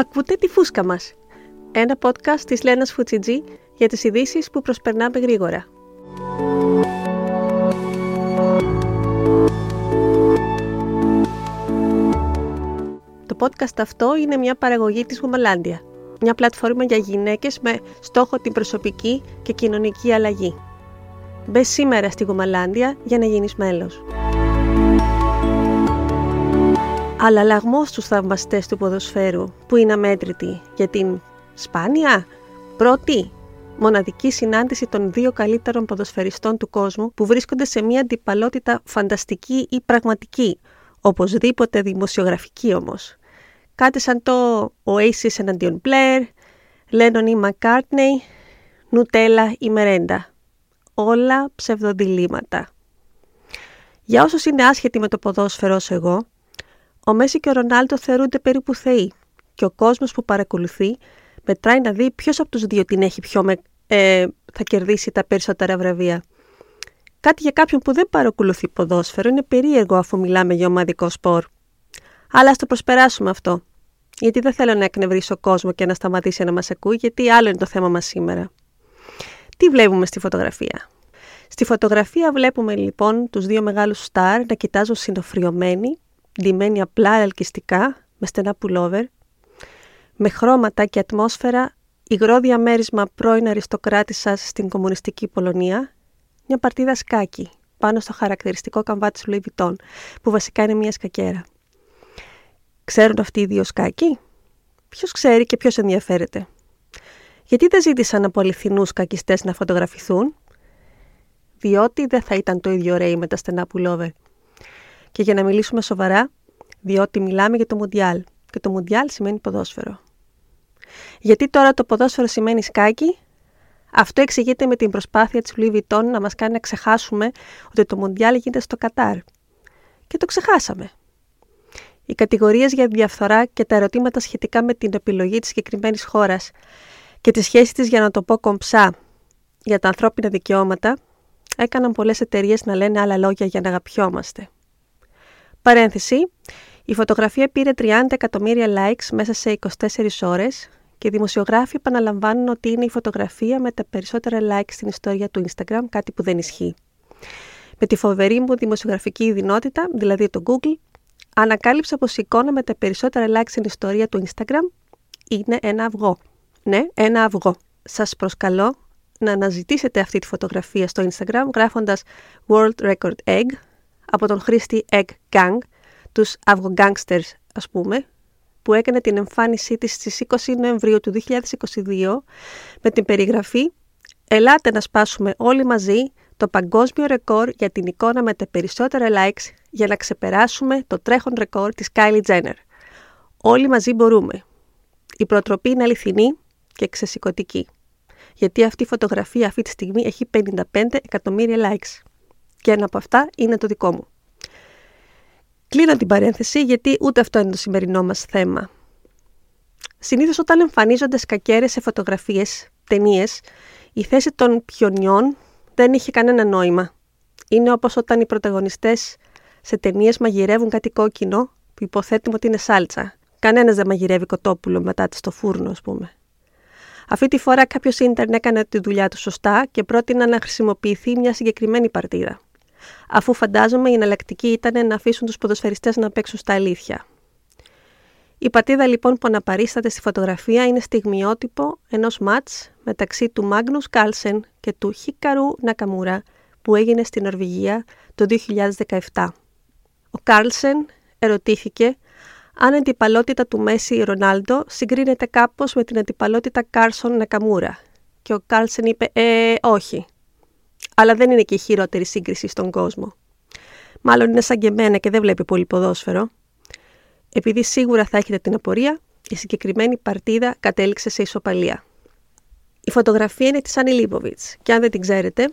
Ακούτε τη φούσκα μας. Ένα podcast της Λένας Φουτσιτζή για τις ειδήσεις που προσπερνάμε γρήγορα. Το podcast αυτό είναι μια παραγωγή της Γουμανλάντια, μια πλατφόρμα για γυναίκες με στόχο την προσωπική και κοινωνική αλλαγή. Μπες σήμερα στη Γουμανλάντια για να γίνεις μέλος. Αλλά λαγμός στους θαυμαστές του ποδοσφαίρου, που είναι αμέτρητοι για την σπάνια πρώτη μοναδική συνάντηση των δύο καλύτερων ποδοσφαιριστών του κόσμου που βρίσκονται σε μια αντιπαλότητα φανταστική ή πραγματική, οπωσδήποτε δημοσιογραφική όμως. Κάτι σαν το Oasis εναντίον Blair, Lennon ή McCartney, Νουτέλα ή Μερέντα. Όλα ψευδοδιλήμματα. Για όσους είναι άσχετοι με το ποδόσφαιρο όσο εγώ, ο Μέση και ο Ρονάλντο θεωρούνται περίπου θεοί και ο κόσμος που παρακολουθεί μετράει να δει ποιος από τους δύο την έχει θα κερδίσει τα περισσότερα βραβεία. Κάτι για κάποιον που δεν παρακολουθεί ποδόσφαιρο είναι περίεργο αφού μιλάμε για ομαδικό σπορ. Αλλά ας το προσπεράσουμε αυτό, γιατί δεν θέλω να εκνευρίσω κόσμο και να σταματήσει να μας ακούει, γιατί άλλο είναι το θέμα μας σήμερα. Τι βλέπουμε στη φωτογραφία? Στη φωτογραφία βλέπουμε λοιπόν τους δύο μεγάλους στάρ να κοιτάζουν συνοφριωμένοι, ντυμένοι απλά ελκυστικά, με στενά πουλόβερ, με χρώματα και ατμόσφαιρα, υγρό διαμέρισμα πρώην αριστοκράτισσας στην κομμουνιστική Πολωνία, μια παρτίδα σκάκι πάνω στο χαρακτηριστικό καμβά της Louis Vuitton, που βασικά είναι μια σκακέρα. Ξέρουν αυτοί οι δύο σκάκι? Ποιος ξέρει και ποιος ενδιαφέρεται? Γιατί δεν ζήτησαν από αληθινούς σκακιστές να φωτογραφηθούν? Διότι δεν θα ήταν το ίδιο ωραίοι με τα στενά πουλόβερ. Και για να μιλήσουμε σοβαρά, διότι μιλάμε για το Μουντιάλ. Και το Μουντιάλ σημαίνει ποδόσφαιρο. Γιατί τώρα το ποδόσφαιρο σημαίνει σκάκι? Αυτό εξηγείται με την προσπάθεια της Louis Vuitton να μας κάνει να ξεχάσουμε ότι το Μουντιάλ γίνεται στο Κατάρ. Και το ξεχάσαμε. Οι κατηγορίες για διαφθορά και τα ερωτήματα σχετικά με την επιλογή της συγκεκριμένης χώρας και τη σχέση της, για να το πω κομψά, για τα ανθρώπινα δικαιώματα, έκαναν πολλές εταιρείες να λένε άλλα λόγια για να αγαπιόμαστε. Παρένθεση, η φωτογραφία πήρε 30 εκατομμύρια likes μέσα σε 24 ώρες και οι δημοσιογράφοι επαναλαμβάνουν ότι είναι η φωτογραφία με τα περισσότερα likes στην ιστορία του Instagram, κάτι που δεν ισχύει. Με τη φοβερή μου δημοσιογραφική ιδεινότητα, δηλαδή το Google, ανακάλυψα πως η εικόνα με τα περισσότερα likes στην ιστορία του Instagram είναι ένα αυγό. Ναι, ένα αυγό. Σας προσκαλώ να αναζητήσετε αυτή τη φωτογραφία στο Instagram γράφοντας World Record Egg από τον χρήστη Egg Gang, τους αυγογκάγκστερς ας πούμε, που έκανε την εμφάνισή της στις 20 Νοεμβρίου του 2022 με την περιγραφή «Ελάτε να σπάσουμε όλοι μαζί το παγκόσμιο ρεκόρ για την εικόνα με τα περισσότερα likes για να ξεπεράσουμε το τρέχον ρεκόρ της Kylie Jenner. Όλοι μαζί μπορούμε». Η προτροπή είναι αληθινή και ξεσηκωτική, γιατί αυτή η φωτογραφία αυτή τη στιγμή έχει 55 εκατομμύρια likes. Και ένα από αυτά είναι το δικό μου. Κλείνω την παρένθεση, γιατί ούτε αυτό είναι το σημερινό μας θέμα. Συνήθως όταν εμφανίζονται σκακέρες σε φωτογραφίες, ταινίες, η θέση των πιονιών δεν είχε κανένα νόημα. Είναι όπως όταν οι πρωταγωνιστές σε ταινίες μαγειρεύουν κάτι κόκκινο που υποθέτουμε ότι είναι σάλτσα. Κανένας δεν μαγειρεύει κοτόπουλο μετά στο φούρνο, ας πούμε. Αυτή τη φορά κάποιος ίντερνετ έκανε τη δουλειά του σωστά και πρότεινα να χρησιμοποιηθεί μια συγκεκριμένη παρτίδα. Αφού φαντάζομαι η εναλλακτική ήταν να αφήσουν τους ποδοσφαιριστές να παίξουν στα αλήθεια. Η παρτίδα λοιπόν που αναπαρίσταται στη φωτογραφία είναι στιγμιότυπο ενός μάτς μεταξύ του Magnus Carlsen και του Hikaru Nakamura που έγινε στην Νορβηγία το 2017. Ο Carlsen ερωτήθηκε αν η αντιπαλότητα του Messi Ρονάλντο συγκρίνεται κάπως με την αντιπαλότητα Carlsen Nakamura. Και ο Carlsen είπε όχι. Αλλά δεν είναι και η χειρότερη σύγκριση στον κόσμο. Μάλλον είναι σαν και εμένα και δεν βλέπει πολύ ποδόσφαιρο. Επειδή σίγουρα θα έχετε την απορία, η συγκεκριμένη παρτίδα κατέληξε σε ισοπαλία. Η φωτογραφία είναι της Annie Leibovitz και αν δεν την ξέρετε,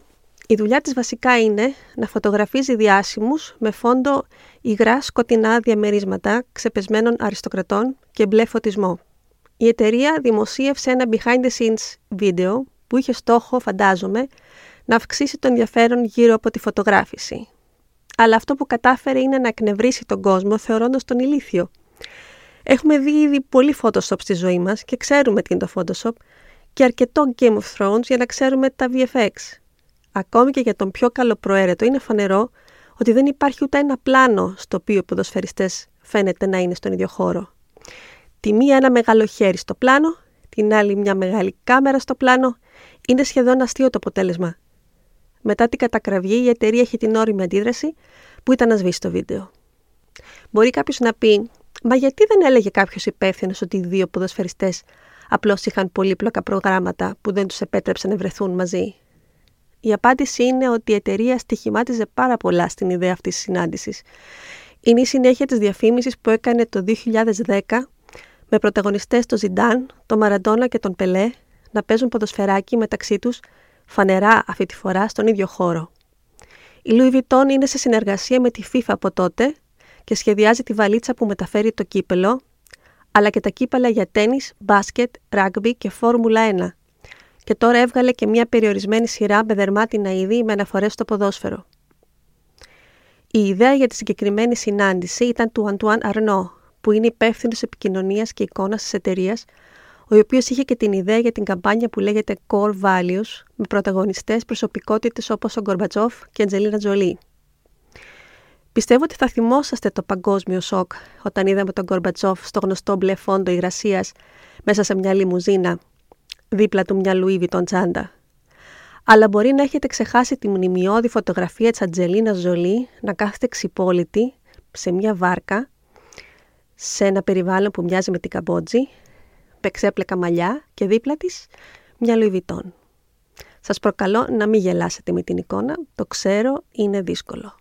η δουλειά της βασικά είναι να φωτογραφίζει διάσημους με φόντο υγρά σκοτεινά διαμερίσματα ξεπεσμένων αριστοκρατών και μπλε φωτισμό. Η εταιρεία δημοσίευσε ένα behind the scenes βίντεο που είχε στόχο, φαντάζομαι, να αυξήσει το ενδιαφέρον γύρω από τη φωτογράφηση. Αλλά αυτό που κατάφερε είναι να εκνευρίσει τον κόσμο θεωρώντας τον ηλίθιο. Έχουμε δει ήδη πολύ Photoshop στη ζωή μας και ξέρουμε τι είναι το Photoshop και αρκετό Game of Thrones για να ξέρουμε τα VFX. Ακόμη και για τον πιο καλοπροαίρετο είναι φανερό ότι δεν υπάρχει ούτε ένα πλάνο στο οποίο οι ποδοσφαιριστές φαίνεται να είναι στον ίδιο χώρο. Τη μία ένα μεγάλο χέρι στο πλάνο, την άλλη μια μεγάλη κάμερα στο πλάνο, είναι σχεδόν αστείο το αποτέλεσμα. Μετά την κατακραυγή η εταιρεία έχει την όριμη αντίδραση που ήταν να σβήσει το βίντεο. Μπορεί κάποιος να πει, μα γιατί δεν έλεγε κάποιος υπεύθυνος ότι οι δύο ποδοσφαιριστές απλώς είχαν πολύπλοκα προγράμματα που δεν τους επέτρεψαν να βρεθούν μαζί. Η απάντηση είναι ότι η εταιρεία στοιχημάτιζε πάρα πολλά στην ιδέα αυτής της συνάντησης. Είναι η συνέχεια της διαφήμισης που έκανε το 2010 με πρωταγωνιστές τον Ζιντάν, τον Μαραντόνα και τον Πελέ να παίζουν ποδοσφαιράκι μεταξύ τους φανερά αυτή τη φορά στον ίδιο χώρο. Η Louis Vuitton είναι σε συνεργασία με τη FIFA από τότε και σχεδιάζει τη βαλίτσα που μεταφέρει το κύπελο, αλλά και τα κύπελα για τένις, μπάσκετ, ράγκμπι και Φόρμουλα 1. Και τώρα έβγαλε και μια περιορισμένη σειρά με δερμάτινα είδη με αναφορές στο ποδόσφαιρο. Η ιδέα για τη συγκεκριμένη συνάντηση ήταν του Αντουάν Αρνό, που είναι υπεύθυνος επικοινωνίας και εικόνας της εταιρείας, ο οποίος είχε και την ιδέα για την καμπάνια που λέγεται Core Values, με πρωταγωνιστές προσωπικότητες όπως ο Γκορμπατσόφ και η Αντζελίνα Τζολί. Πιστεύω ότι θα θυμόσαστε το παγκόσμιο σοκ όταν είδαμε τον Γκορμπατσόφ στο γνωστό μπλε φόντο υγρασίας μέσα σε μια λιμουζίνα, δίπλα του μια Louis Vuitton τσάντα. Αλλά μπορεί να έχετε ξεχάσει τη μνημειώδη φωτογραφία της Αντζελίνας Ζολί να κάθεται ξυπόλυτη σε μια βάρκα, σε ένα περιβάλλον που μοιάζει με την Καμπότζη, με ξέπλεκα μαλλιά και δίπλα της μια Louis Vuitton. Σας προκαλώ να μην γελάσετε με την εικόνα, το ξέρω, είναι δύσκολο.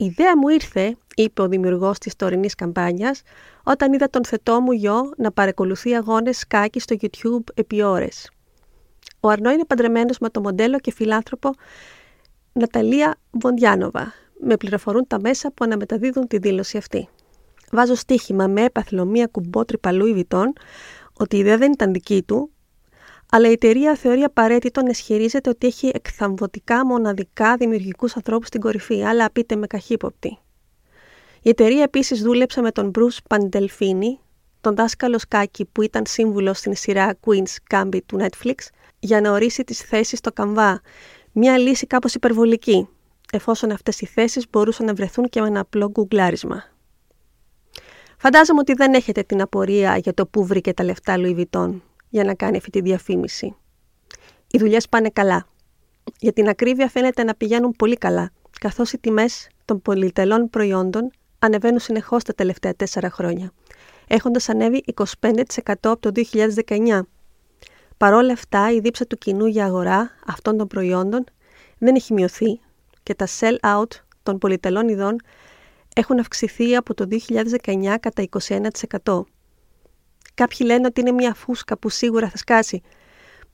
«Η ιδέα μου ήρθε», είπε ο δημιουργός της τωρινής καμπάνιας, «όταν είδα τον θετό μου γιο να παρακολουθεί αγώνες σκάκι στο YouTube επί ώρες». Ο Αρνό είναι παντρεμένος με το μοντέλο και φιλάνθρωπο Ναταλία Βοντιάνοβα. Με πληροφορούν τα μέσα που αναμεταδίδουν τη δήλωση αυτή. Βάζω στοίχημα με έπαθλο μία κουμπότρυπα Louis Vuitton ότι η ιδέα δεν ήταν δική του, αλλά η εταιρεία θεωρεί απαραίτητο να ισχυρίζεται ότι έχει εκθαμβωτικά μοναδικά δημιουργικούς ανθρώπους στην κορυφή, αλλά πείτε με καχύποπτη. Η εταιρεία επίσης δούλεψε με τον Bruce Pandolfini, τον δάσκαλο σκάκι που ήταν σύμβουλος στην σειρά Queen's Gambit του Netflix, για να ορίσει τις θέσεις στο καμβά, μια λύση κάπως υπερβολική, εφόσον αυτές οι θέσεις μπορούσαν να βρεθούν και με ένα απλό γκουγκλάρισμα. Φαντάζομαι ότι δεν έχετε την απορία για το πού βρήκε τα λεφτά Louis Vuitton για να κάνει αυτή τη διαφήμιση. Οι δουλειές πάνε καλά. Για την ακρίβεια φαίνεται να πηγαίνουν πολύ καλά, καθώς οι τιμές των πολυτελών προϊόντων ανεβαίνουν συνεχώς τα τελευταία 4 χρόνια, έχοντας ανέβει 25% από το 2019. Παρ' όλα αυτά, η δίψα του κοινού για αγορά αυτών των προϊόντων δεν έχει μειωθεί και τα sell-out των πολυτελών ειδών έχουν αυξηθεί από το 2019 κατά 21%. Κάποιοι λένε ότι είναι μια φούσκα που σίγουρα θα σκάσει.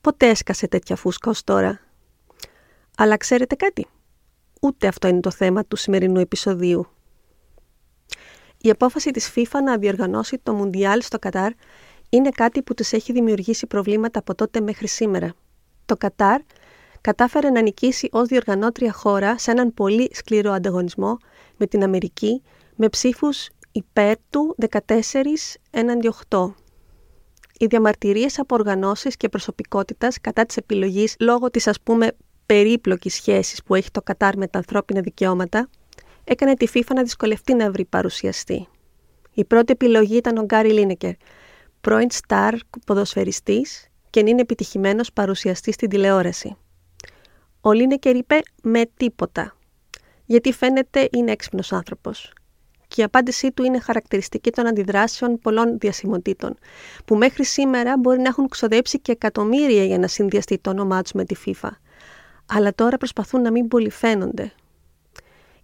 Ποτέ έσκασε τέτοια φούσκα ως τώρα. Αλλά ξέρετε κάτι? Ούτε αυτό είναι το θέμα του σημερινού επεισοδίου. Η απόφαση της FIFA να διοργανώσει το Μουντιάλ στο Κατάρ είναι κάτι που τους έχει δημιουργήσει προβλήματα από τότε μέχρι σήμερα. Το Κατάρ κατάφερε να νικήσει ως διοργανώτρια χώρα σε έναν πολύ σκληρό ανταγωνισμό με την Αμερική, με ψήφους υπέρ του 14 έναντι 8. Οι διαμαρτυρίες από οργανώσεις και προσωπικότητας κατά της επιλογής λόγω της περίπλοκης σχέσης που έχει το Κατάρ με τα ανθρώπινα δικαιώματα έκανε τη FIFA να δυσκολευτεί να βρει παρουσιαστή. Η πρώτη επιλογή ήταν ο Γκάρι Λίνεκερ, πρώην στάρ ποδοσφαιριστής και είναι επιτυχημένος παρουσιαστής στην τηλεόραση. Ο Λίνεκερ είπε «με τίποτα», γιατί φαίνεται είναι έξυπνος άνθρωπος. Και η απάντησή του είναι χαρακτηριστική των αντιδράσεων πολλών διασημοτήτων, που μέχρι σήμερα μπορεί να έχουν ξοδέψει και εκατομμύρια για να συνδυαστεί το όνομά τους με τη FIFA. Αλλά τώρα προσπαθούν να μην πολυφαίνονται.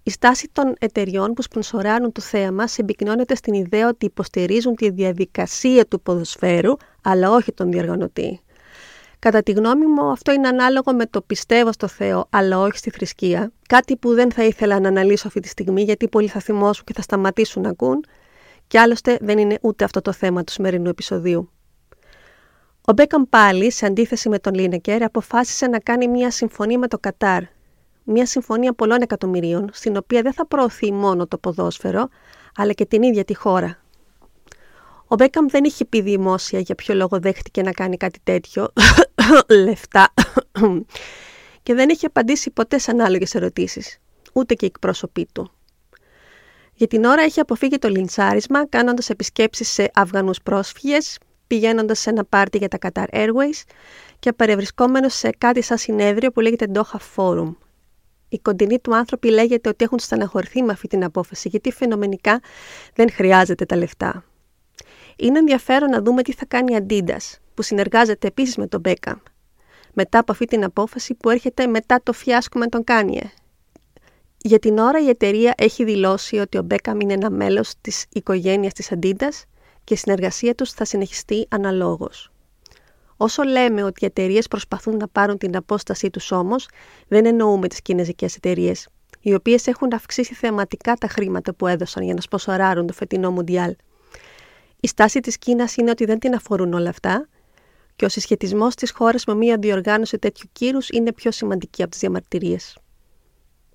Η στάση των εταιριών που σπονσοράνουν το θέαμα συμπυκνώνεται στην ιδέα ότι υποστηρίζουν τη διαδικασία του ποδοσφαίρου, αλλά όχι τον διοργανωτή. Κατά τη γνώμη μου, αυτό είναι ανάλογο με το πιστεύω στο Θεό, αλλά όχι στη θρησκεία. Κάτι που δεν θα ήθελα να αναλύσω αυτή τη στιγμή, γιατί πολλοί θα θυμώσουν και θα σταματήσουν να ακούν, και άλλωστε δεν είναι ούτε αυτό το θέμα του σημερινού επεισοδίου. Ο Beckham πάλι, σε αντίθεση με τον Λίνεκερ, αποφάσισε να κάνει μια συμφωνία με το Κατάρ. Μια συμφωνία πολλών εκατομμυρίων, στην οποία δεν θα προωθεί μόνο το ποδόσφαιρο, αλλά και την ίδια τη χώρα. Ο Μπέκαμ δεν είχε πει δημόσια για ποιο λόγο δέχτηκε να κάνει κάτι τέτοιο, λεφτά, και δεν είχε απαντήσει ποτέ σε ανάλογες ερωτήσεις, ούτε και οι εκπρόσωποι του. Για την ώρα έχει αποφύγει το λιντσάρισμα, κάνοντας επισκέψεις σε Αφγανούς πρόσφυγες, πηγαίνοντας σε ένα πάρτι για τα Qatar Airways και παρευρισκόμενος σε κάτι σαν συνέδριο που λέγεται Doha Forum. Οι κοντινοί του άνθρωποι λέγεται ότι έχουν στεναχωρηθεί με αυτή την απόφαση, γιατί φαινομενικά δεν χρειάζεται τα λεφτά. Είναι ενδιαφέρον να δούμε τι θα κάνει η Adidas, που συνεργάζεται επίσης με τον Beckham, μετά από αυτή την απόφαση που έρχεται μετά το φιάσκο με τον Kanye. Για την ώρα η εταιρεία έχει δηλώσει ότι ο Beckham είναι ένα μέλος της οικογένειας της Adidas και η συνεργασία τους θα συνεχιστεί αναλόγως. Όσο λέμε ότι οι εταιρείες προσπαθούν να πάρουν την απόστασή τους όμως, δεν εννοούμε τις κινεζικές εταιρείες, οι οποίες έχουν αυξήσει θεαματικά τα χρήματα που έδωσαν για να σποσοράρουν το φετινό Μουντιάλ. Η στάση της Κίνας είναι ότι δεν την αφορούν όλα αυτά και ο συσχετισμός της χώρας με μια διοργάνωση τέτοιου κύρους είναι πιο σημαντική από τις διαμαρτυρίες.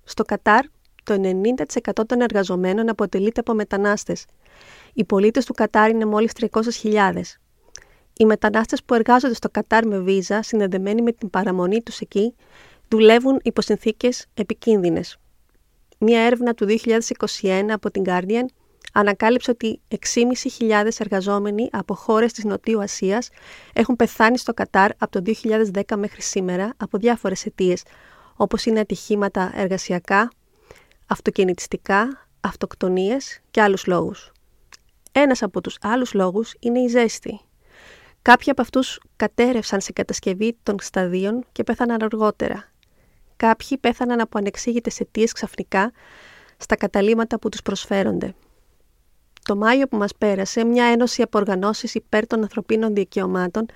Στο Κατάρ, το 90% των εργαζομένων αποτελείται από μετανάστες. Οι πολίτες του Κατάρ είναι μόλις 300.000. Οι μετανάστες που εργάζονται στο Κατάρ με βίζα, συνδεδεμένοι με την παραμονή τους εκεί, δουλεύουν υπό συνθήκες επικίνδυνες. Μια έρευνα του 2021 από την Guardian ανακάλυψε ότι 6.500 εργαζόμενοι από χώρες της Νοτιού Ασίας έχουν πεθάνει στο Κατάρ από το 2010 μέχρι σήμερα από διάφορες αιτίες, όπως είναι ατυχήματα εργασιακά, αυτοκινητιστικά, αυτοκτονίες και άλλους λόγους. Ένας από τους άλλους λόγους είναι η ζέστη. Κάποιοι από αυτούς κατέρευσαν σε κατασκευή των σταδίων και πέθαναν αργότερα. Κάποιοι πέθαναν από ανεξήγητες αιτίες ξαφνικά στα καταλύματα που τους προσφέρονται. Το Μάιο που μας πέρασε, μια ένωση από οργανώσεις υπέρ των ανθρωπίνων δικαιωμάτων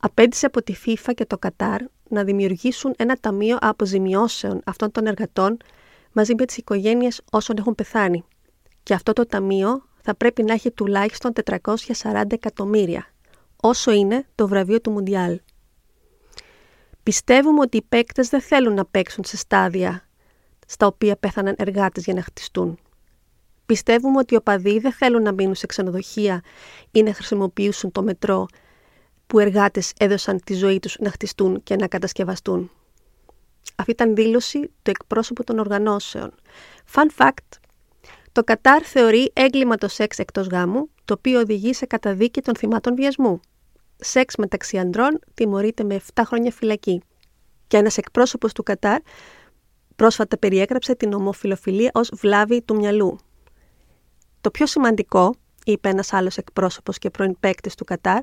απέτησε από τη FIFA και το Κατάρ να δημιουργήσουν ένα ταμείο αποζημιώσεων αυτών των εργατών μαζί με τις οικογένειες όσων έχουν πεθάνει. Και αυτό το ταμείο θα πρέπει να έχει τουλάχιστον 440 εκατομμύρια, όσο είναι το βραβείο του Μουντιάλ. Πιστεύουμε ότι οι παίκτες δεν θέλουν να παίξουν σε στάδια στα οποία πέθαναν εργάτες για να χτιστούν. Πιστεύουμε ότι οι οπαδοί δεν θέλουν να μείνουν σε ξενοδοχεία ή να χρησιμοποιήσουν το μετρό που εργάτες έδωσαν τη ζωή τους να χτιστούν και να κατασκευαστούν. Αυτή ήταν δήλωση του εκπρόσωπου των οργανώσεων. Fun fact, το Κατάρ θεωρεί έγκλημα το σεξ εκτός γάμου, το οποίο οδηγεί σε καταδίκη των θυμάτων βιασμού. Σεξ μεταξύ ανδρών τιμωρείται με 7 χρόνια φυλακή. Και ένας εκπρόσωπος του Κατάρ πρόσφατα περιέγραψε την ομοφυλοφιλία ως βλάβη του μυαλού. Το πιο σημαντικό, είπε ένας άλλος εκπρόσωπος και πρώην παίκτης του Κατάρ,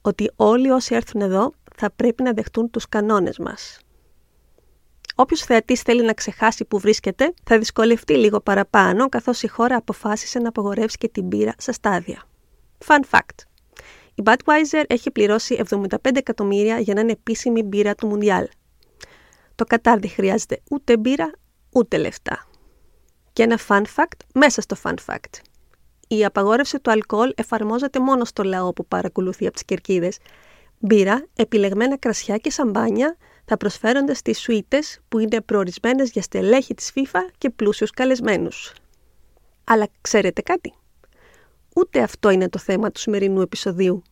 ότι όλοι όσοι έρθουν εδώ θα πρέπει να δεχτούν τους κανόνες μας. Όποιος θεατής θέλει να ξεχάσει που βρίσκεται, θα δυσκολευτεί λίγο παραπάνω, καθώς η χώρα αποφάσισε να απαγορεύσει και την μπύρα σε στάδια. Fun fact. Η Budweiser έχει πληρώσει 75 εκατομμύρια για να είναι επίσημη μπύρα του Μουντιάλ. Το Κατάρ δεν χρειάζεται ούτε μπύρα, ούτε λεφτά. Και ένα fun fact μέσα στο fun fact. Η απαγόρευση του αλκοόλ εφαρμόζεται μόνο στο λαό που παρακολουθεί από τις κερκίδες. Μπύρα, επιλεγμένα κρασιά και σαμπάνια θα προσφέρονται στις σουίτες που είναι προορισμένες για στελέχη της FIFA και πλούσιους καλεσμένους. Αλλά ξέρετε κάτι? Ούτε αυτό είναι το θέμα του σημερινού επεισοδίου.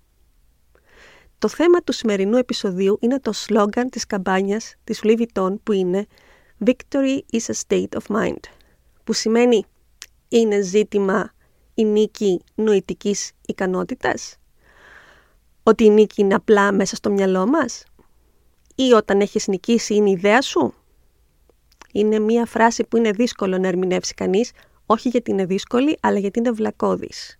Το θέμα του σημερινού επεισοδίου είναι το σλόγγαν της καμπάνιας της Louis Vuitton που είναι «Victory is a state of mind», που σημαίνει «Είναι ζήτημα η νίκη νοητικής ικανότητας», ότι η νίκη είναι απλά μέσα στο μυαλό μας, ή όταν έχεις νικήσει είναι η ιδέα σου. Είναι μια φράση που είναι δύσκολο να ερμηνεύσει κανείς, όχι γιατί είναι δύσκολη, αλλά γιατί είναι βλακώδης.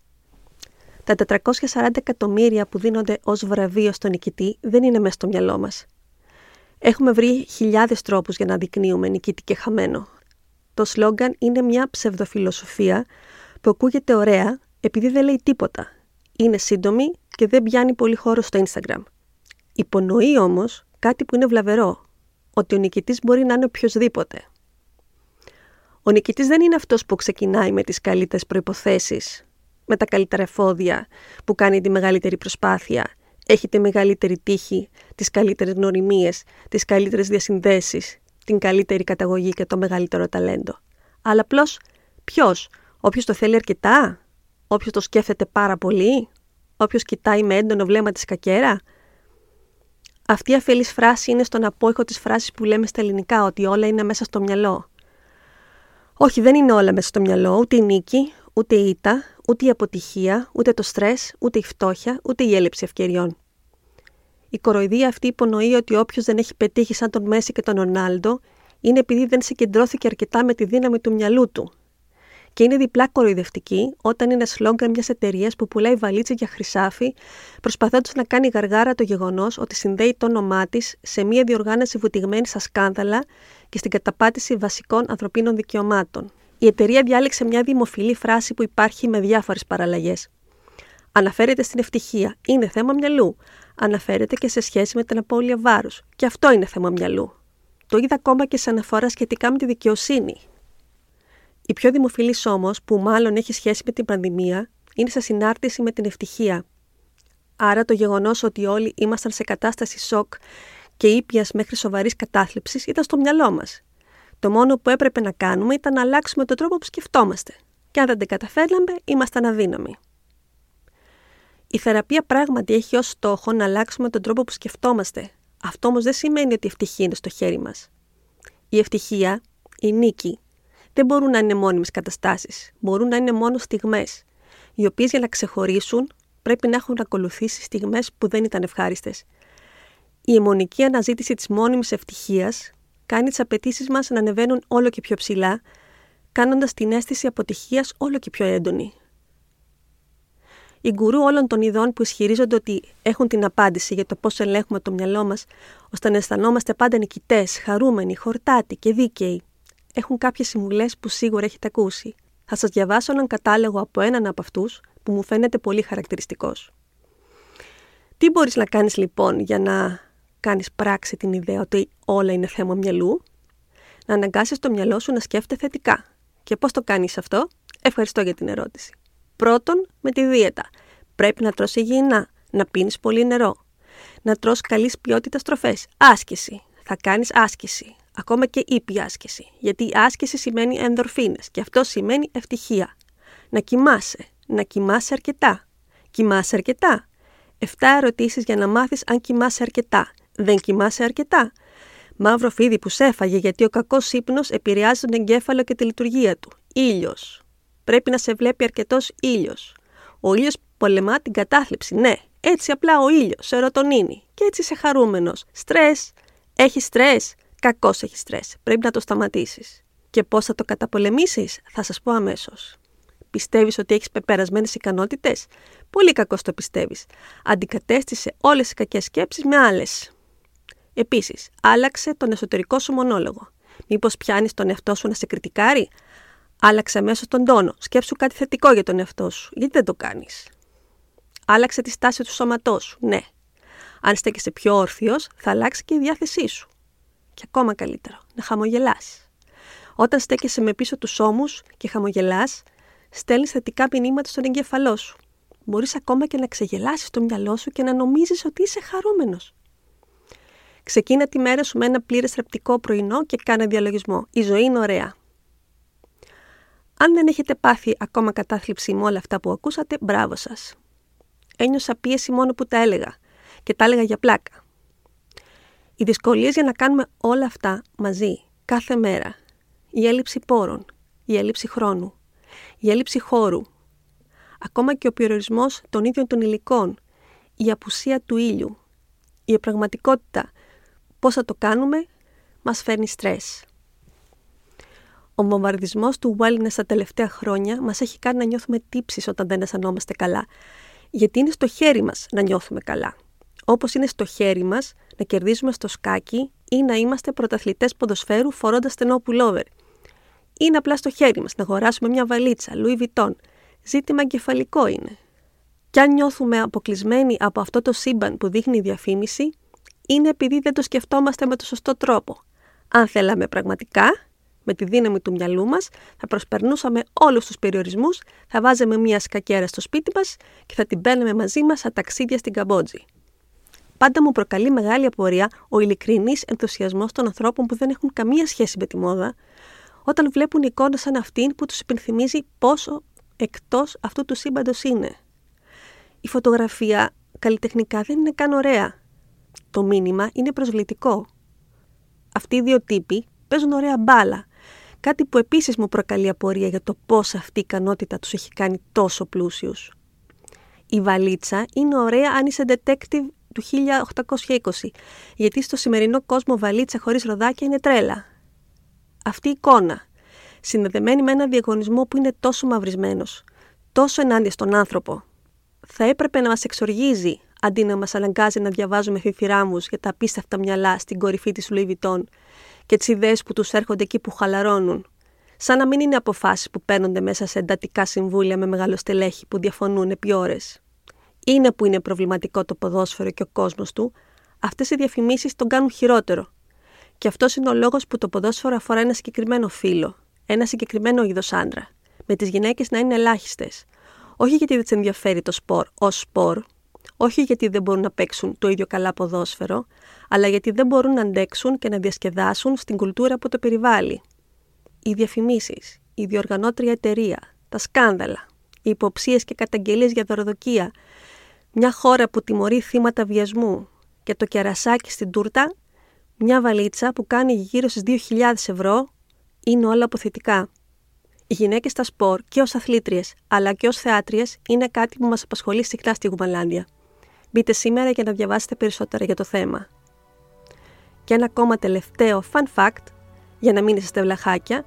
Τα 440 εκατομμύρια που δίνονται ως βραβείο στον νικητή δεν είναι μέσα στο μυαλό μας. Έχουμε βρει χιλιάδες τρόπους για να δεικνύουμε νικητή και χαμένο. Το σλόγγαν είναι μια ψευδοφιλοσοφία που ακούγεται ωραία επειδή δεν λέει τίποτα. Είναι σύντομη και δεν πιάνει πολύ χώρο στο Instagram. Υπονοεί όμως κάτι που είναι βλαβερό, ότι ο νικητής μπορεί να είναι οποιοσδήποτε. Ο νικητής δεν είναι αυτός που ξεκινάει με τις καλύτερες προϋποθέσεις, με τα καλύτερα εφόδια, που κάνει τη μεγαλύτερη προσπάθεια, έχει τη μεγαλύτερη τύχη, τις καλύτερες γνωριμίες, τις καλύτερες διασυνδέσεις, την καλύτερη καταγωγή και το μεγαλύτερο ταλέντο. Αλλά απλώς ποιος? Όποιος το θέλει αρκετά? Όποιος το σκέφτεται πάρα πολύ? όποιος κοιτάει με έντονο βλέμμα τη κακέρα. Αυτή η αφελής φράση είναι στον απόϊχο της φράσης που λέμε στα ελληνικά ότι όλα είναι μέσα στο μυαλό. Όχι, δεν είναι όλα μέσα στο μυαλό, ούτε η νίκη, ούτε η ήττα, ούτε η αποτυχία, ούτε το στρες, ούτε η φτώχεια, ούτε η έλλειψη ευκαιριών. Η κοροϊδία αυτή υπονοεί ότι όποιος δεν έχει πετύχει σαν τον Μέση και τον Ρονάλντο είναι επειδή δεν συγκεντρώθηκε αρκετά με τη δύναμη του μυαλού του. Και είναι διπλά κοροϊδευτική όταν είναι σλόγγαν μιας εταιρείας που πουλάει βαλίτσες για χρυσάφι, προσπαθώντας να κάνει γαργάρα το γεγονός ότι συνδέει το όνομά της σε μια διοργάνωση βουτυγμένη στα σκάνδαλα και στην καταπάτηση βασικών ανθρωπίνων δικαιωμάτων. Η εταιρεία διάλεξε μια δημοφιλή φράση που υπάρχει με διάφορες παραλλαγές. Αναφέρεται στην ευτυχία, είναι θέμα μυαλού. Αναφέρεται και σε σχέση με την απώλεια βάρους, και αυτό είναι θέμα μυαλού. Το είδα ακόμα και σε αναφορά σχετικά με τη δικαιοσύνη. Η πιο δημοφιλής όμως, που μάλλον έχει σχέση με την πανδημία, είναι σε συνάρτηση με την ευτυχία. Άρα το γεγονός ότι όλοι ήμασταν σε κατάσταση σοκ και ήπιας μέχρι σοβαρής κατάθλιψης ήταν στο μυαλό μας. Το μόνο που έπρεπε να κάνουμε ήταν να αλλάξουμε τον τρόπο που σκεφτόμαστε. Και αν δεν τα καταφέραμε, ήμασταν αδύναμοι. Η θεραπεία πράγματι έχει ως στόχο να αλλάξουμε τον τρόπο που σκεφτόμαστε. Αυτό όμως δεν σημαίνει ότι η ευτυχία είναι στο χέρι μας. Η ευτυχία, η νίκη, δεν μπορούν να είναι μόνιμες καταστάσεις. Μπορούν να είναι μόνο στιγμές, οι οποίες για να ξεχωρίσουν πρέπει να έχουν ακολουθήσει στιγμές που δεν ήταν ευχάριστες. Η αιμονική αναζήτηση της μόνιμης ευτυχίας κάνει τις απαιτήσεις μας να ανεβαίνουν όλο και πιο ψηλά, κάνοντας την αίσθηση αποτυχίας όλο και πιο έντονη. Οι γκουρού όλων των ειδών που ισχυρίζονται ότι έχουν την απάντηση για το πώς ελέγχουμε το μυαλό μας, ώστε να αισθανόμαστε πάντα νικητές, χαρούμενοι, χορτάτοι και δίκαιοι, έχουν κάποιες συμβουλές που σίγουρα έχετε ακούσει. Θα σας διαβάσω έναν κατάλογο από έναν από αυτούς που μου φαίνεται πολύ χαρακτηριστικός. Τι μπορείς να κάνεις λοιπόν για να κάνεις πράξη την ιδέα ότι όλα είναι θέμα μυαλού? Να αναγκάσεις το μυαλό σου να σκέφτεται θετικά. Και πώς το κάνεις αυτό? Ευχαριστώ για την ερώτηση. Πρώτον, με τη δίαιτα. Πρέπει να τρως υγιεινά, να πίνεις πολύ νερό, να τρως καλής ποιότητας τροφές. Άσκηση. Θα κάνεις άσκηση. Ακόμα και ήπια άσκηση. Γιατί η άσκηση σημαίνει ενδορφίνες και αυτό σημαίνει ευτυχία. Να κοιμάσαι. Να κοιμάσαι αρκετά. Κοιμάσαι αρκετά. 7 ερωτήσεις για να μάθεις αν κοιμάσαι αρκετά. Δεν κοιμάσαι αρκετά. Μαύρο φίδι που σέφαγε, γιατί ο κακός ύπνος επηρεάζει τον εγκέφαλο και τη λειτουργία του. Ήλιος. Πρέπει να σε βλέπει αρκετός ήλιος. Ο ήλιος πολεμά την κατάθλιψη. Ναι, έτσι απλά ο ήλιος, σερωτονίνη. Και έτσι είσαι χαρούμενος. Στρες. Έχεις στρες. Κακώς έχεις στρες. Πρέπει να το σταματήσεις. Και πώς θα το καταπολεμήσεις? Θα σας πω αμέσως. Πιστεύεις ότι έχεις πεπερασμένες ικανότητες? Πολύ κακώς το πιστεύεις. Αντικατέστησε όλες τις κακές σκέψεις με άλλες. Επίσης, άλλαξε τον εσωτερικό σου μονόλογο. Μήπως πιάνεις τον εαυτό σου να σε κριτικάρει? Άλλαξε αμέσως τον τόνο. Σκέψου κάτι θετικό για τον εαυτό σου. Γιατί δεν το κάνεις? Άλλαξε τη στάση του σώματός σου. Ναι. Αν στέκεσαι πιο όρθιος, θα αλλάξει και η διάθεσή σου. Και ακόμα καλύτερο, να χαμογελάς. Όταν στέκεσαι με πίσω τους ώμους και χαμογελάς, στέλνεις θετικά μηνύματα στον εγκέφαλό σου. Μπορείς ακόμα και να ξεγελάσεις το μυαλό σου και να νομίζεις ότι είσαι χαρούμενος. Ξεκίνα τη μέρα σου με ένα πλήρες ρεπτικό πρωινό και κάνε διαλογισμό. Η ζωή είναι ωραία. Αν δεν έχετε πάθει ακόμα κατάθλιψη με όλα αυτά που ακούσατε, μπράβο σας. Ένιωσα πίεση μόνο που τα έλεγα και τα έλεγα για πλάκα. Οι δυσκολίες για να κάνουμε όλα αυτά μαζί, κάθε μέρα. Η έλλειψη πόρων, η έλλειψη χρόνου, η έλλειψη χώρου, ακόμα και ο περιορισμός των ίδιων των υλικών, η απουσία του ήλιου, η επραγματικότητα, πώς θα το κάνουμε, μας φέρνει στρες. Ο βομβαρδισμός του wellness τα τελευταία χρόνια μας έχει κάνει να νιώθουμε τύψεις όταν δεν αισθανόμαστε καλά, γιατί είναι στο χέρι μας να νιώθουμε καλά. Όπως είναι στο χέρι μας να κερδίζουμε στο σκάκι ή να είμαστε πρωταθλητές ποδοσφαίρου φορώντας στενό πουλόβερ. Είναι απλά στο χέρι μας να αγοράσουμε μια βαλίτσα Louis Vuitton. Ζήτημα εγκεφαλικό είναι. Κι αν νιώθουμε αποκλεισμένοι από αυτό το σύμπαν που δείχνει η διαφήμιση, είναι επειδή δεν το σκεφτόμαστε με το σωστό τρόπο. Αν θέλαμε πραγματικά, με τη δύναμη του μυαλού μας, θα προσπερνούσαμε όλους τους περιορισμούς, θα βάζαμε μια σκακέρα στο σπίτι μας και θα την παίρναμε μαζί μας στα ταξίδια στην Καμπότζη. Πάντα μου προκαλεί μεγάλη απορία ο ειλικρινής ενθουσιασμός των ανθρώπων που δεν έχουν καμία σχέση με τη μόδα, όταν βλέπουν εικόνα σαν αυτήν που τους υπενθυμίζει πόσο εκτός αυτού του σύμπαντος είναι. Η φωτογραφία καλλιτεχνικά δεν είναι καν ωραία. Το μήνυμα είναι προσβλητικό. Αυτοί οι δύο τύποι παίζουν ωραία μπάλα. Κάτι που επίσης μου προκαλεί απορία για το πώς αυτή η ικανότητα τους έχει κάνει τόσο πλούσιους. Η βαλίτσα είναι ωραία αν είσαι detective του 1820, γιατί στο σημερινό κόσμο βαλίτσα χωρίς ροδάκια είναι τρέλα. Αυτή η εικόνα, συνδεδεμένη με ένα διαγωνισμό που είναι τόσο μαυρισμένος, τόσο ενάντια στον άνθρωπο, θα έπρεπε να μας εξοργίζει αντί να μας αναγκάζει να διαβάζουμε φιφιράμους για τα απίστευτα μυαλά στην κορυφή της Louis Vuitton και τις ιδέες που τους έρχονται εκεί που χαλαρώνουν, σαν να μην είναι αποφάσεις που παίρνονται μέσα σε εντατικά συμβούλια με μεγαλοστελέχη που διαφωνούν επί ώρες. Είναι που είναι προβληματικό το ποδόσφαιρο και ο κόσμος του, αυτές οι διαφημίσεις τον κάνουν χειρότερο. Και αυτός είναι ο λόγος που το ποδόσφαιρο αφορά ένα συγκεκριμένο φύλο, ένα συγκεκριμένο είδος άντρα, με τις γυναίκες να είναι ελάχιστες. Όχι γιατί δεν τις ενδιαφέρει το σπορ ως σπορ, όχι γιατί δεν μπορούν να παίξουν το ίδιο καλά ποδόσφαιρο, αλλά γιατί δεν μπορούν να αντέξουν και να διασκεδάσουν στην κουλτούρα που το περιβάλλει. Οι διαφημίσεις, η διοργανώτρια εταιρεία, τα σκάνδαλα, οι υποψίες και καταγγελίες για δωροδοκία, μια χώρα που τιμωρεί θύματα βιασμού και το κερασάκι στην τούρτα, μια βαλίτσα που κάνει γύρω στις 2.000 ευρώ, είναι όλα αποθετικά. Οι γυναίκες στα σπορ και ως αθλήτριες, αλλά και ως θεάτριες, είναι κάτι που μας απασχολεί συχνά στη Γουμανλάντια. Μπείτε σήμερα για να διαβάσετε περισσότερα για το θέμα. Και ένα ακόμα τελευταίο fun fact, για να μην είσαστε βλαχάκια,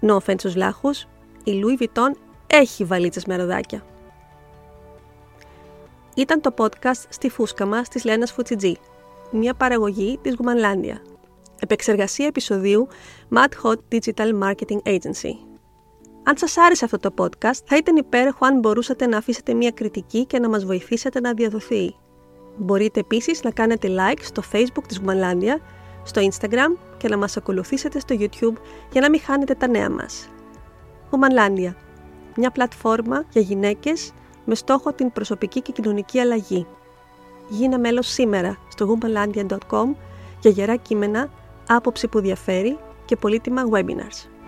no offense στους βλάχους, η Louis Vuitton έχει βαλίτσες με ροδάκια. Ήταν το podcast «Στη φούσκα μας» της Λένας Φουτσιτζή, μια παραγωγή της Γουμανλάντια. Επεξεργασία επεισοδίου Mad Hot Digital Marketing Agency. Αν σας άρεσε αυτό το podcast, θα ήταν υπέροχο αν μπορούσατε να αφήσετε μια κριτική και να μας βοηθήσετε να διαδοθεί. Μπορείτε επίσης να κάνετε like στο Facebook της Γουμανλάντια, στο Instagram και να μας ακολουθήσετε στο YouTube για να μην χάνετε τα νέα μας. Womanlandia, μια πλατφόρμα για γυναίκες με στόχο την προσωπική και κοινωνική αλλαγή. Γίνα μέλος σήμερα στο womanlandia.com για γερά κείμενα, άποψη που διαφέρει και πολύτιμα webinars.